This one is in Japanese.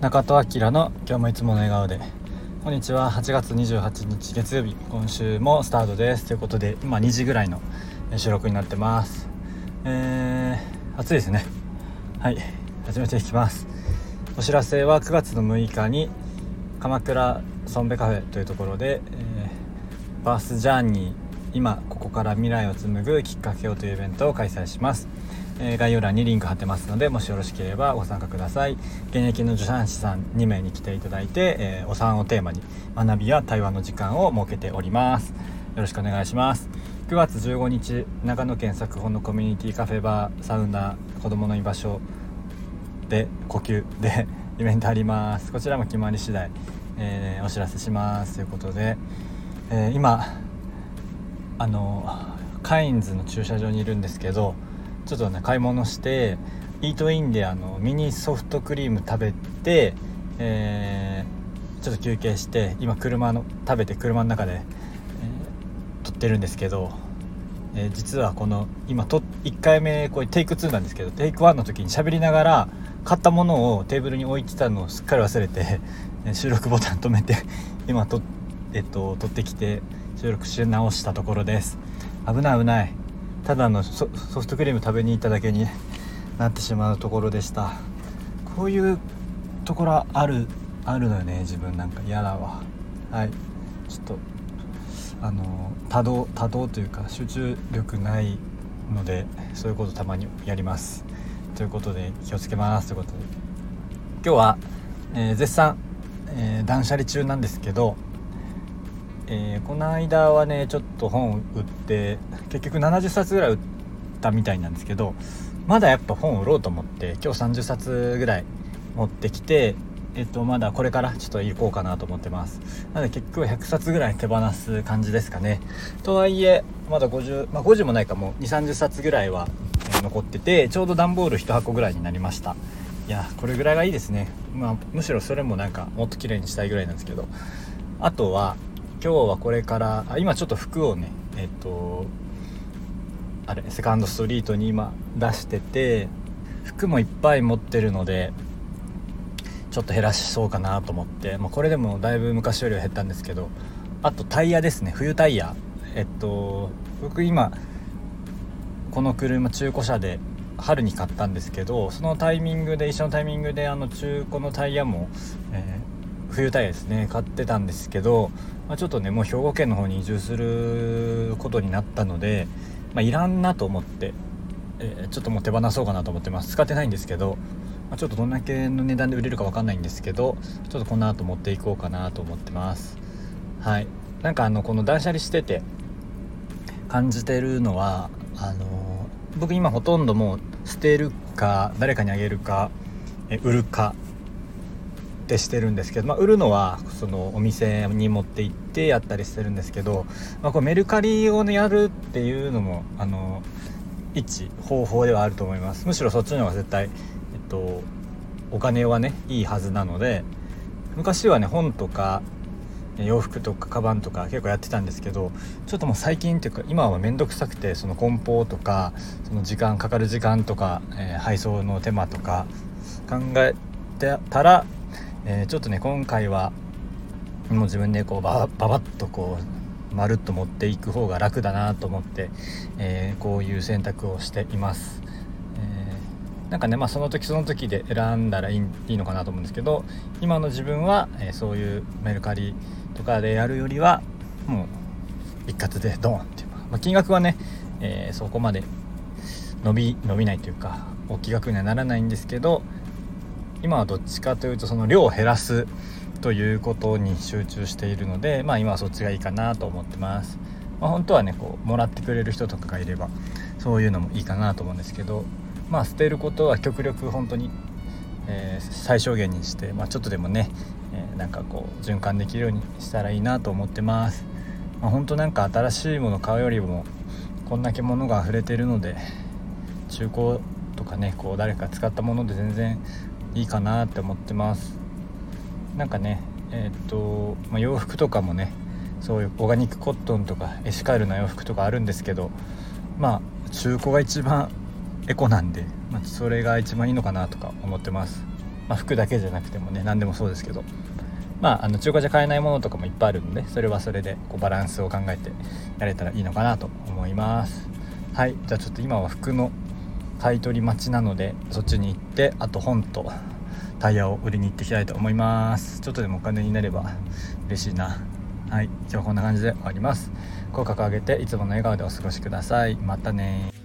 中戸明の今日もいつもの笑顔で。こんにちは。8月28日月曜日、今週もスタートですということで、今2時ぐらいの収録になってます。暑いですね。はい、始めていきます。お知らせは9月の6日に鎌倉ソンベカフェというところで、バースジャーニー、今ここから未来を紡ぐきっかけをというイベントを開催します。概要欄にリンク貼ってますので、もしよろしければご参加ください。現役の助産師さん2名に来ていただいて、お産をテーマに学びや対話の時間を設けております。よろしくお願いします。9月15日長野県佐久本のコミュニティカフェバーサウナ子どもの居場所で呼吸でイベントあります。こちらも決まり次第、お知らせしますということで、今カインズの駐車場にいるんですけど、ちょっとね買い物してイートインでミニソフトクリーム食べて、ちょっと休憩して、今食べて車の中で、撮ってるんですけど、実はこの今1回目これテイク2なんですけど、テイク1の時に喋りながら買ったものをテーブルに置いてたのをすっかり忘れて収録ボタン止めて今撮ってきて収録し直したところです。危ない。ただのソフトクリーム食べに行っただけになってしまうところでした。こういうところあるのよね。自分なんか嫌だわ。はい、ちょっと多動というか集中力ないので、そういうことたまにやりますということで気をつけますということで、今日は、絶賛、断捨離中なんですけど、この間はねちょっと本を売って結局70冊ぐらい売ったみたいなんですけど、まだやっぱ本を売ろうと思って今日30冊ぐらい持ってきて、まだこれからちょっと行こうかなと思ってます。なので結局100冊ぐらい手放す感じですかね。とはいえまだ50もないかも、2、30冊ぐらいは残ってて、ちょうど段ボール1箱ぐらいになりました。いやこれぐらいがいいですね。むしろそれもなんかもっと綺麗にしたいぐらいなんですけど、あとは今日はこれから今ちょっと服をねセカンドストリートに今出してて、服もいっぱい持ってるのでちょっと減らしそうかなと思って、もうこれでもだいぶ昔よりは減ったんですけど、あとタイヤですね。冬タイヤ、僕今この車中古車で春に買ったんですけど、そのタイミングで一緒のタイミングで中古のタイヤも、冬タイヤですね買ってたんですけど、ちょっとねもう兵庫県の方に移住することになったので、いらんなと思って、ちょっともう手放そうかなと思ってます。使ってないんですけど、ちょっとどんだけの値段で売れるか分かんないんですけど、ちょっとこの後持っていこうかなと思ってます。はい、なんかこの断捨離してて感じてるのは、僕今ほとんどもう捨てるか誰かにあげるか売るかしてるんですけど、売るのはそのお店に持って行ってやったりしてるんですけど、これメルカリをねやるっていうのも一方法ではあると思います。むしろそっちの方が絶対、お金はねいいはずなので、昔はね本とか洋服とかカバンとか結構やってたんですけど、ちょっともう最近というか今は面倒くさくて、その梱包とかそのかかる時間とか、配送の手間とか考えてたら、ちょっとね今回はもう自分でババッとまるっと持っていく方が楽だなと思って、こういう選択をしています。なんかねその時その時で選んだらいいのかなと思うんですけど、今の自分は、そういうメルカリとかでやるよりはもう一括でドーンって、金額はね、そこまで伸びないというか大きい額にはならないんですけど、今はどっちかというとその量を減らすということに集中しているので、今はそっちがいいかなと思ってます。本当はねもらってくれる人とかがいればそういうのもいいかなと思うんですけど、捨てることは極力本当に、最小限にして、ちょっとでもね、循環できるようにしたらいいなと思ってます。本当なんか新しいもの買うよりもこんだけ物が溢れているので、中古とかね誰か使ったもので全然いいかなって思ってます。なんかね洋服とかもねそういうオーガニックコットンとかエシカルな洋服とかあるんですけど、中古が一番エコなんで、それが一番いいのかなとか思ってます。服だけじゃなくてもね、何でもそうですけど、中古じゃ買えないものとかもいっぱいあるので、それはそれでこうバランスを考えてやれたらいいのかなと思います。はい、じゃあちょっと今は服の買い取り待ちなので、そっちに行って、あと本とタイヤを売りに行っていきたいと思います。ちょっとでもお金になれば嬉しいな。はい、今日はこんな感じで終わります。口角上げていつもの笑顔でお過ごしください。またね。